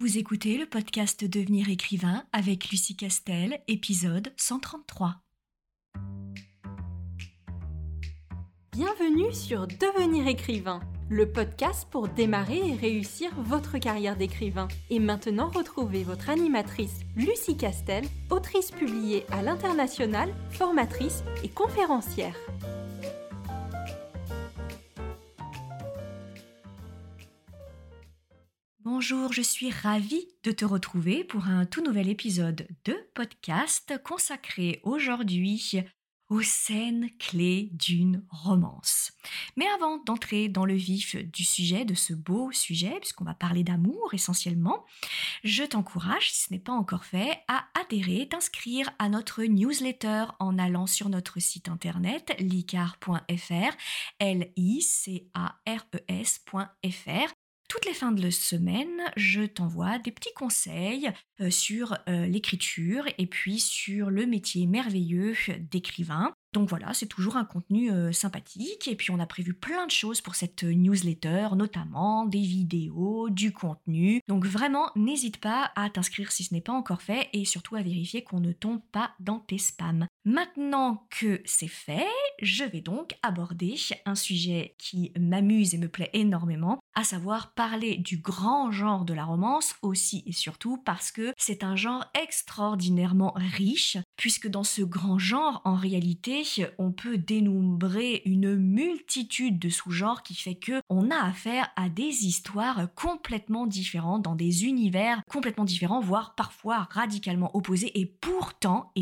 Vous écoutez le podcast Devenir écrivain avec Lucie Castel, épisode 133. Bienvenue sur Devenir écrivain, le podcast pour démarrer et réussir votre carrière d'écrivain. Et maintenant, retrouvez votre animatrice Lucie Castel, autrice publiée à l'international, formatrice et conférencière. Bonjour, je suis ravie de te retrouver pour un tout nouvel épisode de podcast consacré aujourd'hui aux scènes clés d'une romance. Mais avant d'entrer dans le vif du sujet, de ce beau sujet, puisqu'on va parler d'amour essentiellement, je t'encourage, si ce n'est pas encore fait, à adhérer, t'inscrire à notre newsletter en allant sur notre site internet licares.fr, licares.fr. Toutes les fins de semaine, je t'envoie des petits conseils sur l'écriture et puis sur le métier merveilleux d'écrivain. Donc voilà, c'est toujours un contenu sympathique et puis on a prévu plein de choses pour cette newsletter, notamment des vidéos, du contenu. Donc vraiment, n'hésite pas à t'inscrire si ce n'est pas encore fait et surtout à vérifier qu'on ne tombe pas dans tes spams. Maintenant que c'est fait, je vais donc aborder un sujet qui m'amuse et me plaît énormément, à savoir parler du grand genre de la romance aussi et surtout parce que c'est un genre extraordinairement riche, puisque dans ce grand genre, en réalité, on peut dénombrer une multitude de sous-genres qui fait que on a affaire à des histoires complètement différentes, dans des univers complètement différents, voire parfois radicalement opposés. Et pourtant,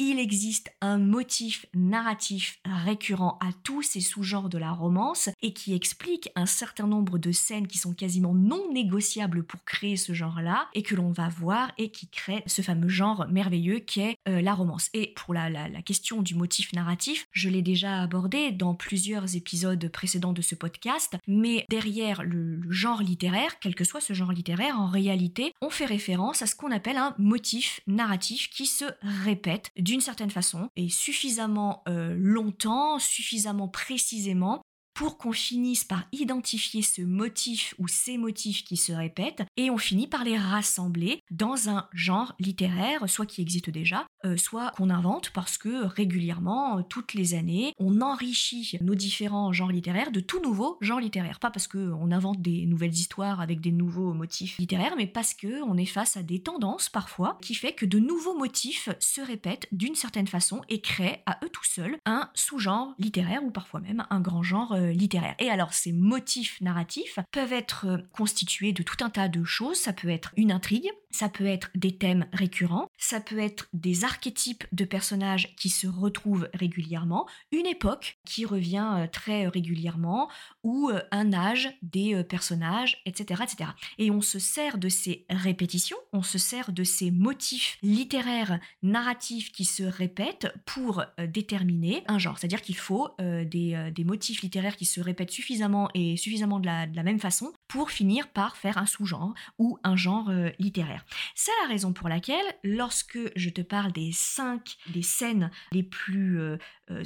il existe un motif narratif récurrent à tous ces sous-genres de la romance et qui explique un certain nombre de scènes qui sont quasiment non négociables pour créer ce genre-là et que l'on va voir et qui crée ce fameux genre merveilleux qu'est la romance. Et pour la question du motif narratif, je l'ai déjà abordé dans plusieurs épisodes précédents de ce podcast, mais derrière le genre littéraire, quel que soit ce genre littéraire, en réalité, on fait référence à ce qu'on appelle un motif narratif qui se répète d'une certaine façon et suffisamment longtemps, suffisamment précisément pour qu'on finisse par identifier ce motif ou ces motifs qui se répètent, et on finit par les rassembler dans un genre littéraire, soit qui existe déjà, soit qu'on invente parce que régulièrement, toutes les années, on enrichit nos différents genres littéraires de tout nouveaux genres littéraires. Pas parce qu'on invente des nouvelles histoires avec des nouveaux motifs littéraires, mais parce qu'on est face à des tendances parfois, qui fait que de nouveaux motifs se répètent d'une certaine façon et créent à eux tout seuls un sous-genre littéraire ou parfois même un grand genre littéraire. Et alors, ces motifs narratifs peuvent être constitués de tout un tas de choses. Ça peut être une intrigue, ça peut être des thèmes récurrents, ça peut être des archétypes de personnages qui se retrouvent régulièrement, une époque qui revient très régulièrement, ou un âge des personnages, etc., etc. Et on se sert de ces répétitions, on se sert de ces motifs littéraires narratifs qui se répètent pour déterminer un genre. C'est-à-dire qu'il faut des motifs littéraires qui se répètent suffisamment et suffisamment de la même façon pour finir par faire un sous-genre ou un genre littéraire. C'est la raison pour laquelle, lorsque je te parle des scènes les plus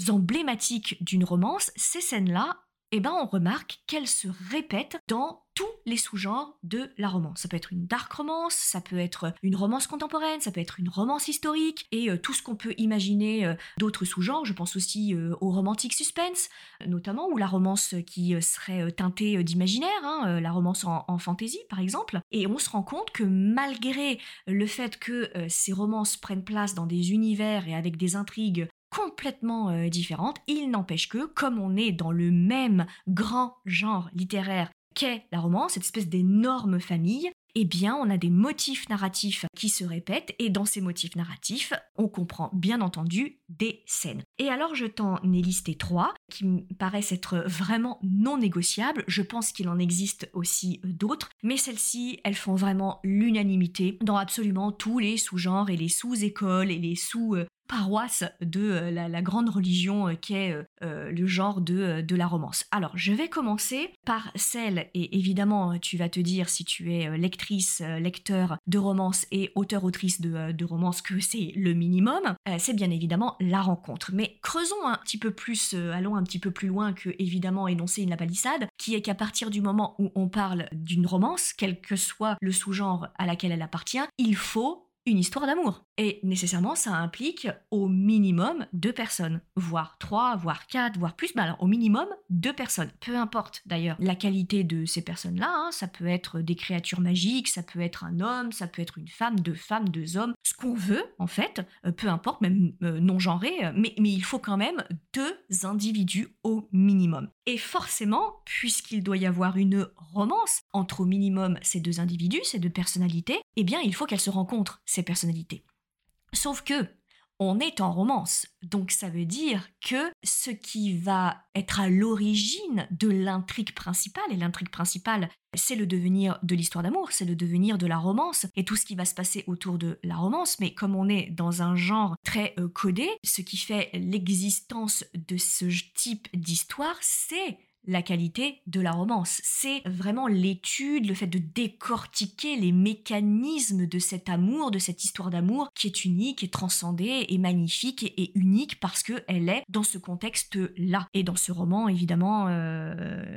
emblématiques d'une romance, ces scènes-là, on remarque qu'elles se répètent dans tous les sous-genres de la romance. Ça peut être une dark romance, ça peut être une romance contemporaine, ça peut être une romance historique, et tout ce qu'on peut imaginer d'autres sous-genres. Je pense aussi au romantic suspense, notamment, ou la romance qui serait teintée d'imaginaire, la romance en fantasy par exemple. Et on se rend compte que malgré le fait que ces romances prennent place dans des univers et avec des intrigues complètement différentes, il n'empêche que, comme on est dans le même grand genre littéraire qu'est la romance, cette espèce d'énorme famille, on a des motifs narratifs qui se répètent, et dans ces motifs narratifs, on comprend bien entendu des scènes. Et alors je t'en ai listé 3 qui me paraissent être vraiment non négociables. Je pense qu'il en existe aussi d'autres, mais celles-ci, elles font vraiment l'unanimité dans absolument tous les sous-genres et les sous-écoles et les sous paroisse de la grande religion qu'est le genre de la romance. Alors, je vais commencer par celle, et évidemment, tu vas te dire, si tu es lectrice, lecteur de romance et auteur-autrice de romance, que c'est le minimum, c'est bien évidemment la rencontre. Mais creusons un petit peu plus, allons un petit peu plus loin que, évidemment, énoncer une lapalissade, qui est qu'à partir du moment où on parle d'une romance, quel que soit le sous-genre à laquelle elle appartient, il faut une histoire d'amour. Et nécessairement, ça implique au minimum 2 personnes, voire 3, voire 4, voire plus, mais alors au minimum 2 personnes. Peu importe d'ailleurs la qualité de ces personnes-là, ça peut être des créatures magiques, ça peut être un homme, ça peut être une femme, 2 femmes, 2 hommes, ce qu'on veut en fait, peu importe, même non-genré, mais il faut quand même 2 individus au minimum. Et forcément, puisqu'il doit y avoir une romance entre au minimum ces 2 individus, ces 2 personnalités, eh bien il faut qu'elles se rencontrent, ces personnalités. Sauf que, on est en romance, donc ça veut dire que ce qui va être à l'origine de l'intrigue principale, et l'intrigue principale, c'est le devenir de l'histoire d'amour, c'est le devenir de la romance, et tout ce qui va se passer autour de la romance, mais comme on est dans un genre très codé, ce qui fait l'existence de ce type d'histoire, c'est la qualité de la romance. C'est vraiment l'étude, le fait de décortiquer les mécanismes de cet amour, de cette histoire d'amour qui est unique et transcendée et magnifique et unique parce qu'elle est dans ce contexte-là et dans ce roman évidemment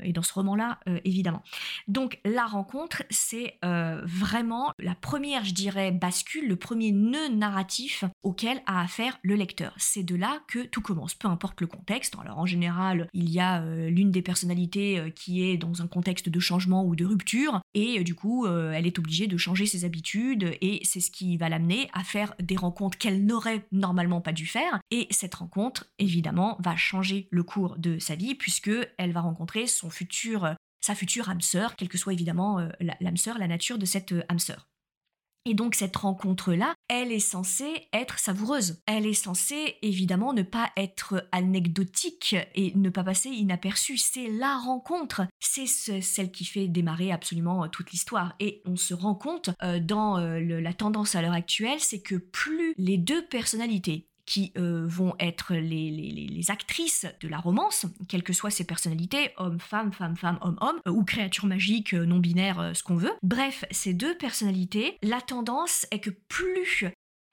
évidemment. Donc la rencontre, c'est vraiment la première, je dirais, bascule, le premier nœud narratif auquel a affaire le lecteur. C'est de là que tout commence, peu importe le contexte. Alors en général, il y a l'une des personnalité qui est dans un contexte de changement ou de rupture, et du coup elle est obligée de changer ses habitudes, et c'est ce qui va l'amener à faire des rencontres qu'elle n'aurait normalement pas dû faire, et cette rencontre évidemment va changer le cours de sa vie puisque elle va rencontrer sa future âme sœur, quelle que soit évidemment l'âme sœur, la nature de cette âme sœur. Et donc cette rencontre-là, elle est censée être savoureuse. Elle est censée évidemment ne pas être anecdotique et ne pas passer inaperçue. C'est la rencontre, c'est celle qui fait démarrer absolument toute l'histoire. Et on se rend compte dans la tendance à l'heure actuelle, c'est que plus les 2 personnalités qui vont être les actrices de la romance, quelles que soient ces personnalités, homme-femme, femme-femme, homme-homme, ou créature magique, non-binaire, ce qu'on veut. Bref, ces 2 personnalités, la tendance est que plus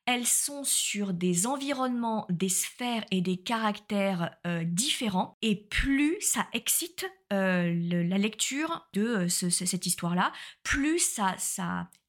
elles sont sur des environnements, des sphères et des caractères différents, et plus ça excite la lecture de cette histoire-là, plus ça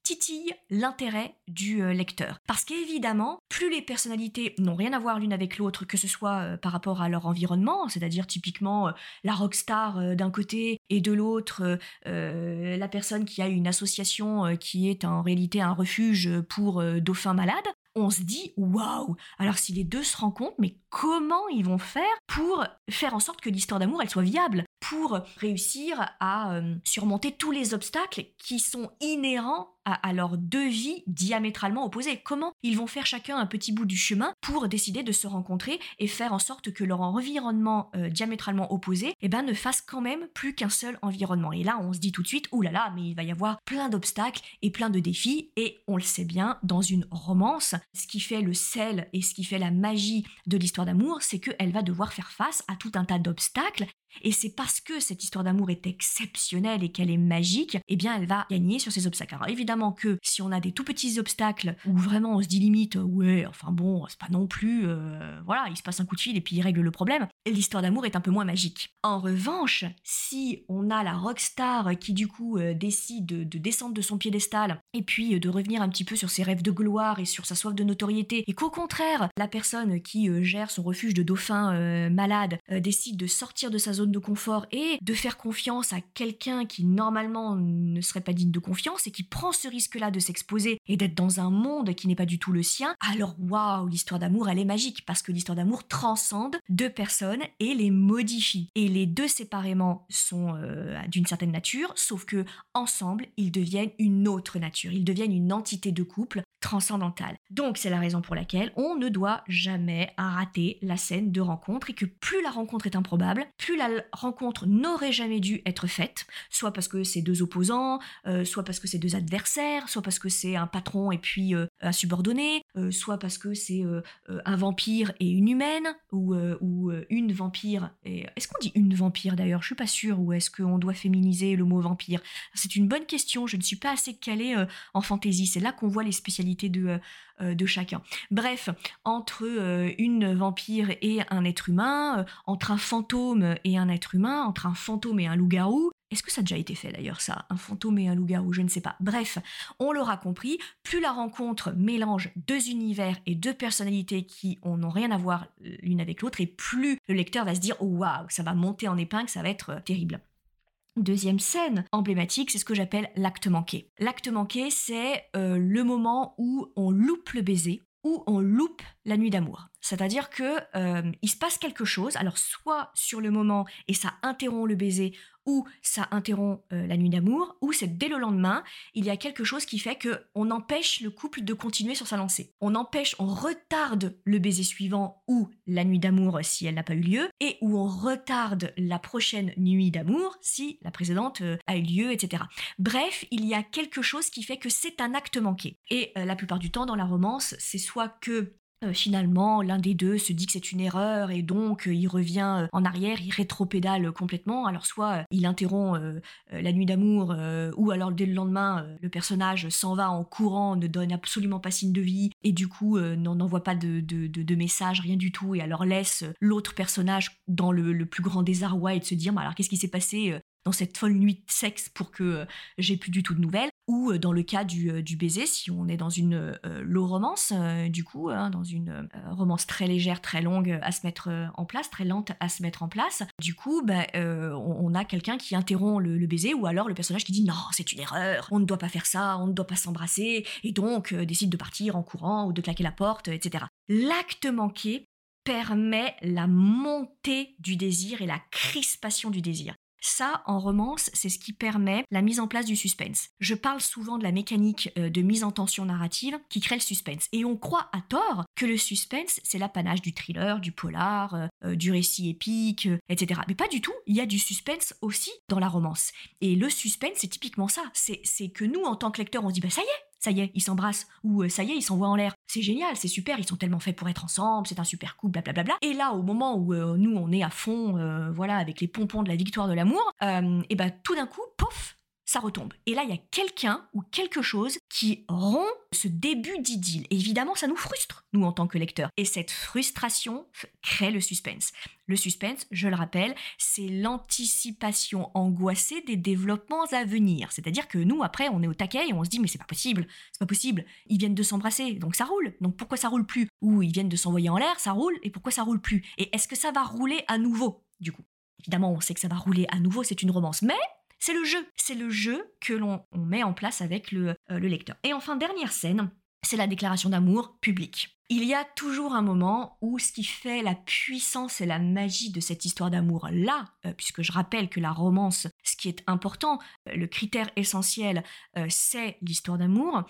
titille l'intérêt du lecteur. Parce qu'évidemment, plus les personnalités n'ont rien à voir l'une avec l'autre, que ce soit par rapport à leur environnement, c'est-à-dire typiquement la rockstar d'un côté et de l'autre, la personne qui a une association qui est en réalité un refuge pour dauphins malades, on se dit « waouh !» Alors si les 2 se rencontrent, mais comment ils vont faire pour faire en sorte que l'histoire d'amour, elle soit viable, pour réussir à surmonter tous les obstacles qui sont inhérents à leurs 2 vies diamétralement opposées. Comment ils vont faire chacun un petit bout du chemin pour décider de se rencontrer et faire en sorte que leur environnement diamétralement opposé ne fasse quand même plus qu'un seul environnement. Et là, on se dit tout de suite, oulala, mais il va y avoir plein d'obstacles et plein de défis. Et on le sait bien, dans une romance, ce qui fait le sel et ce qui fait la magie de l'histoire d'amour, c'est qu'elle va devoir faire face à tout un tas d'obstacles. Et c'est parce que cette histoire d'amour est exceptionnelle et qu'elle est magique, elle va gagner sur ces obstacles. Alors évidemment que si on a des tout petits obstacles où vraiment on se dit limite, c'est pas non plus, il se passe un coup de fil et puis il règle le problème, l'histoire d'amour est un peu moins magique. En revanche, si on a la rockstar qui du coup décide de descendre de son piédestal et puis de revenir un petit peu sur ses rêves de gloire et sur sa soif de notoriété, et qu'au contraire, la personne qui gère son refuge de dauphin malade décide de sortir de sa zone de confort et de faire confiance à quelqu'un qui normalement ne serait pas digne de confiance et qui prend ce risque-là de s'exposer et d'être dans un monde qui n'est pas du tout le sien, alors waouh, l'histoire d'amour elle est magique parce que l'histoire d'amour transcende 2 personnes et les modifie. Et les 2 séparément sont d'une certaine nature, sauf que ensemble ils deviennent une autre nature, ils deviennent une entité de couple transcendantale. Donc c'est la raison pour laquelle on ne doit jamais rater la scène de rencontre et que plus la rencontre est improbable, plus la rencontre n'aurait jamais dû être faite, soit parce que c'est 2 opposants, soit parce que c'est 2 adversaires, adversaire, soit parce que c'est un patron et puis un subordonné, soit parce que c'est un vampire et une humaine, ou une vampire et... Est-ce qu'on dit une vampire d'ailleurs? Je suis pas sûre. Ou est-ce qu'on doit féminiser le mot vampire? C'est une bonne question, je ne suis pas assez calée en fantaisie. C'est là qu'on voit les spécialités de chacun. Bref, entre une vampire et un être humain, entre un fantôme et un être humain, entre un fantôme et un loup-garou, est-ce que ça a déjà été fait d'ailleurs ça, un fantôme et un loup-garou? Je ne sais pas. Bref, on l'aura compris, plus la rencontre mélange deux univers et deux personnalités qui n'ont rien à voir l'une avec l'autre, et plus le lecteur va se dire « Oh waouh, ça va monter en épingle, ça va être terrible ». Deuxième scène emblématique, c'est ce que j'appelle l'acte manqué. L'acte manqué, c'est le moment où on loupe le baiser, où on loupe la nuit d'amour. C'est-à-dire que il se passe quelque chose, alors soit sur le moment et ça interrompt le baiser, ou ça interrompt la nuit d'amour, ou c'est dès le lendemain, il y a quelque chose qui fait qu'on empêche le couple de continuer sur sa lancée. On retarde le baiser suivant ou la nuit d'amour si elle n'a pas eu lieu, et où on retarde la prochaine nuit d'amour si la précédente a eu lieu, etc. Bref, il y a quelque chose qui fait que c'est un acte manqué. Et la plupart du temps dans la romance, c'est soit que finalement, l'un des deux se dit que c'est une erreur et donc il revient en arrière, il rétropédale complètement. Alors soit il interrompt la nuit d'amour, ou alors dès le lendemain, le personnage s'en va en courant, ne donne absolument pas signe de vie et du coup n'envoie pas de message, rien du tout, et alors laisse l'autre personnage dans le plus grand désarroi et de se dire bah, « alors qu'est-ce qui s'est passé dans cette folle nuit de sexe pour que j'ai plus du tout de nouvelles ?» Ou dans le cas du baiser, si on est dans une low romance, du coup, dans une romance très légère, très longue à se mettre en place, très lente à se mettre en place, du coup, on a quelqu'un qui interrompt le baiser, ou alors le personnage qui dit « non, c'est une erreur, on ne doit pas faire ça, on ne doit pas s'embrasser », et donc décide de partir en courant ou de claquer la porte, etc. L'acte manqué permet la montée du désir et la crispation du désir. Ça, en romance, c'est ce qui permet la mise en place du suspense. Je parle souvent de la mécanique de mise en tension narrative qui crée le suspense. Et on croit à tort que le suspense, c'est l'apanage du thriller, du polar, du récit épique, etc. Mais pas du tout, il y a du suspense aussi dans la romance. Et le suspense, c'est typiquement ça. C'est que nous, en tant que lecteurs, on se dit « bah ça y est, ils s'embrassent » ou « ça y est, ils s'envoient en l'air ». C'est génial, c'est super, ils sont tellement faits pour être ensemble, c'est un super couple, blablabla. Et là, au moment où nous, on est à fond, voilà, avec les pompons de la victoire de l'amour, et ben tout d'un coup, pof, ça retombe. Et là, il y a quelqu'un ou quelque chose qui rompt ce début d'idylle. Et évidemment, ça nous frustre, nous, en tant que lecteurs. Et cette frustration crée le suspense. Le suspense, je le rappelle, c'est l'anticipation angoissée des développements à venir. C'est-à-dire que nous, après, on est au taquet et on se dit « mais c'est pas possible, ils viennent de s'embrasser, donc ça roule, donc pourquoi ça roule plus ?» Ou « ils viennent de s'envoyer en l'air, ça roule, et pourquoi ça roule plus ?» Et est-ce que ça va rouler à nouveau, du coup? Évidemment, on sait que ça va rouler à nouveau, c'est une romance, mais... C'est le jeu que l'on met en place avec le lecteur. Et enfin, dernière scène, c'est la déclaration d'amour publique. Il y a toujours un moment où ce qui fait la puissance et la magie de cette histoire d'amour-là, puisque je rappelle que la romance, ce qui est important, le critère essentiel, c'est l'histoire d'amour.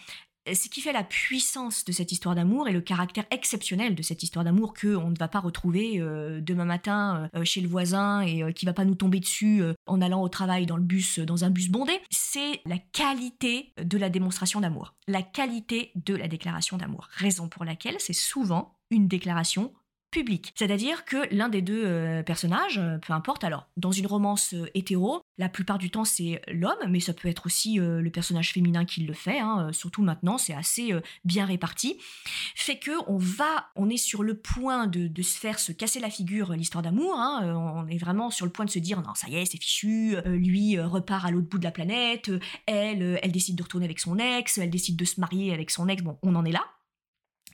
Ce qui fait la puissance de cette histoire d'amour et le caractère exceptionnel de cette histoire d'amour qu'on ne va pas retrouver demain matin chez le voisin et qui va pas nous tomber dessus en allant au travail dans le bus, dans un bus bondé, c'est la qualité de la démonstration d'amour, la qualité de la déclaration d'amour. Raison pour laquelle c'est souvent une déclaration public. C'est-à-dire que l'un des deux personnages, peu importe, alors dans une romance hétéro, la plupart du temps c'est l'homme, mais ça peut être aussi le personnage féminin qui le fait, surtout maintenant c'est assez bien réparti, fait qu'on est sur le point de se faire se casser la figure l'histoire d'amour, on est vraiment sur le point de se dire non ça y est c'est fichu, lui repart à l'autre bout de la planète, elle décide de retourner avec son ex, elle décide de se marier avec son ex, bon on en est là.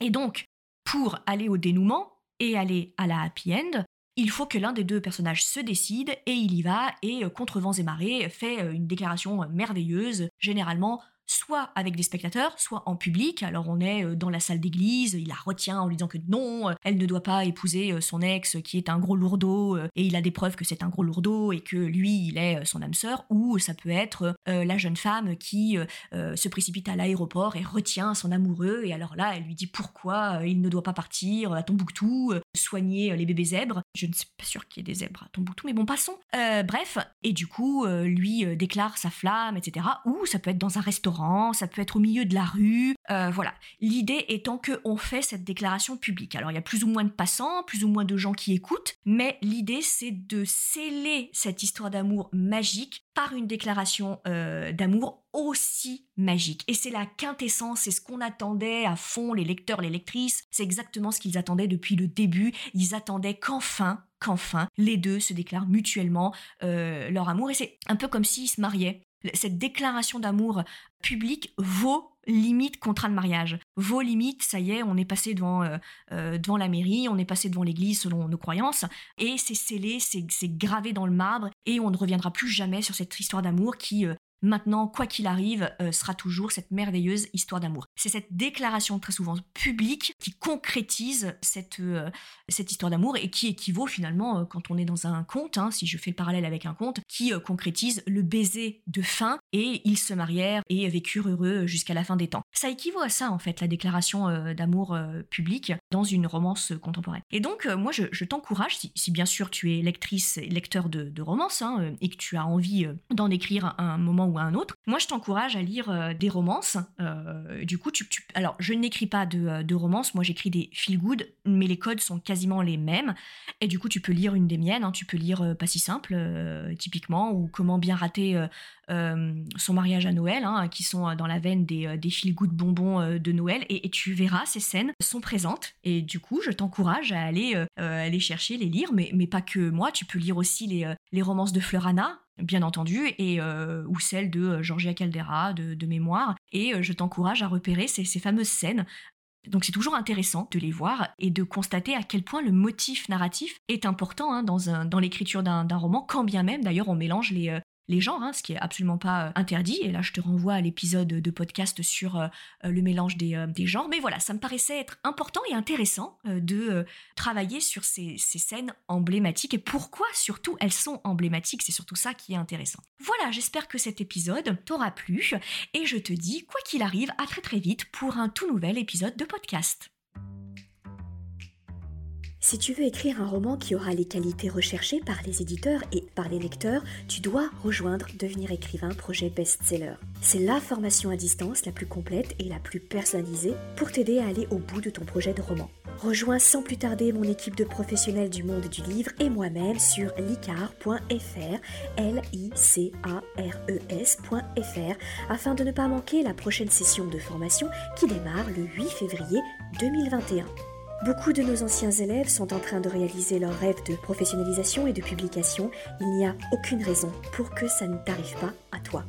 Et donc pour aller au dénouement, et aller à la happy end, il faut que l'un des deux personnages se décide, et il y va, et contre vents et marées, fait une déclaration merveilleuse, généralement soit avec des spectateurs, soit en public. Alors on est dans la salle d'église, il la retient en lui disant que non, elle ne doit pas épouser son ex qui est un gros lourdeau, et il a des preuves que c'est un gros lourdeau et que lui, il est son âme sœur, ou ça peut être la jeune femme qui se précipite à l'aéroport et retient son amoureux, et alors là, elle lui dit pourquoi il ne doit pas partir à Tombouctou, soigner les bébés zèbres. Je ne suis pas sûre qu'il y ait des zèbres à Tombouctou, mais bon, passons. Bref, et du coup, lui déclare sa flamme, etc. Ou ça peut être dans un restaurant, restaurant, ça peut être au milieu de la rue, voilà. L'idée étant qu'on fait cette déclaration publique. Alors il y a plus ou moins de passants, plus ou moins de gens qui écoutent, mais l'idée c'est de sceller cette histoire d'amour magique par une déclaration d'amour aussi magique. Et c'est la quintessence, c'est ce qu'on attendait à fond, les lecteurs, les lectrices, c'est exactement ce qu'ils attendaient depuis le début. Ils attendaient qu'enfin, les deux se déclarent mutuellement leur amour. Et c'est un peu comme s'ils se mariaient. Cette déclaration d'amour publique vaut limite contrat de mariage. Vaut limite, ça y est, on est passé devant la mairie, on est passé devant l'église selon nos croyances, et c'est scellé, c'est gravé dans le marbre, et on ne reviendra plus jamais sur cette histoire d'amour qui... maintenant, quoi qu'il arrive, sera toujours cette merveilleuse histoire d'amour. C'est cette déclaration très souvent publique qui concrétise cette histoire d'amour et qui équivaut finalement, quand on est dans un conte, si je fais le parallèle avec un conte, qui concrétise le baiser de fin, et ils se marièrent et vécurent heureux jusqu'à la fin des temps. Ça équivaut à ça en fait, la déclaration d'amour publique dans une romance contemporaine. Et donc, moi je t'encourage, si bien sûr tu es lectrice, lecteur de romance, et que tu as envie d'en écrire un moment ou à un autre. Moi, je t'encourage à lire des romances. Du coup, alors, je n'écris pas de romances. Moi, j'écris des feel-good, mais les codes sont quasiment les mêmes. Et du coup, tu peux lire une des miennes. Tu peux lire Pas si simple, typiquement, ou Comment bien rater son mariage à Noël, qui sont dans la veine des feel-good bonbons de Noël. Et tu verras, ces scènes sont présentes. Et du coup, je t'encourage à aller chercher, les lire, mais pas que moi. Tu peux lire aussi les romances de Fleur Anna, bien entendu, et ou celle de Georgia Caldera de mémoire, et je t'encourage à repérer ces fameuses scènes. Donc c'est toujours intéressant de les voir et de constater à quel point le motif narratif est important dans l'écriture d'un roman, quand bien même d'ailleurs on mélange les genres, ce qui est absolument pas interdit, et là je te renvoie à l'épisode de podcast sur le mélange des genres, mais voilà, ça me paraissait être important et intéressant de travailler sur ces scènes emblématiques, et pourquoi surtout elles sont emblématiques, c'est surtout ça qui est intéressant. Voilà, j'espère que cet épisode t'aura plu, et je te dis, quoi qu'il arrive, à très très vite pour un tout nouvel épisode de podcast. Si tu veux écrire un roman qui aura les qualités recherchées par les éditeurs et par les lecteurs, tu dois rejoindre Devenir écrivain projet best-seller. C'est la formation à distance la plus complète et la plus personnalisée pour t'aider à aller au bout de ton projet de roman. Rejoins sans plus tarder mon équipe de professionnels du monde du livre et moi-même sur licares.fr, licares.fr, afin de ne pas manquer la prochaine session de formation qui démarre le 8 février 2021. Beaucoup de nos anciens élèves sont en train de réaliser leur rêve de professionnalisation et de publication. Il n'y a aucune raison pour que ça ne t'arrive pas à toi.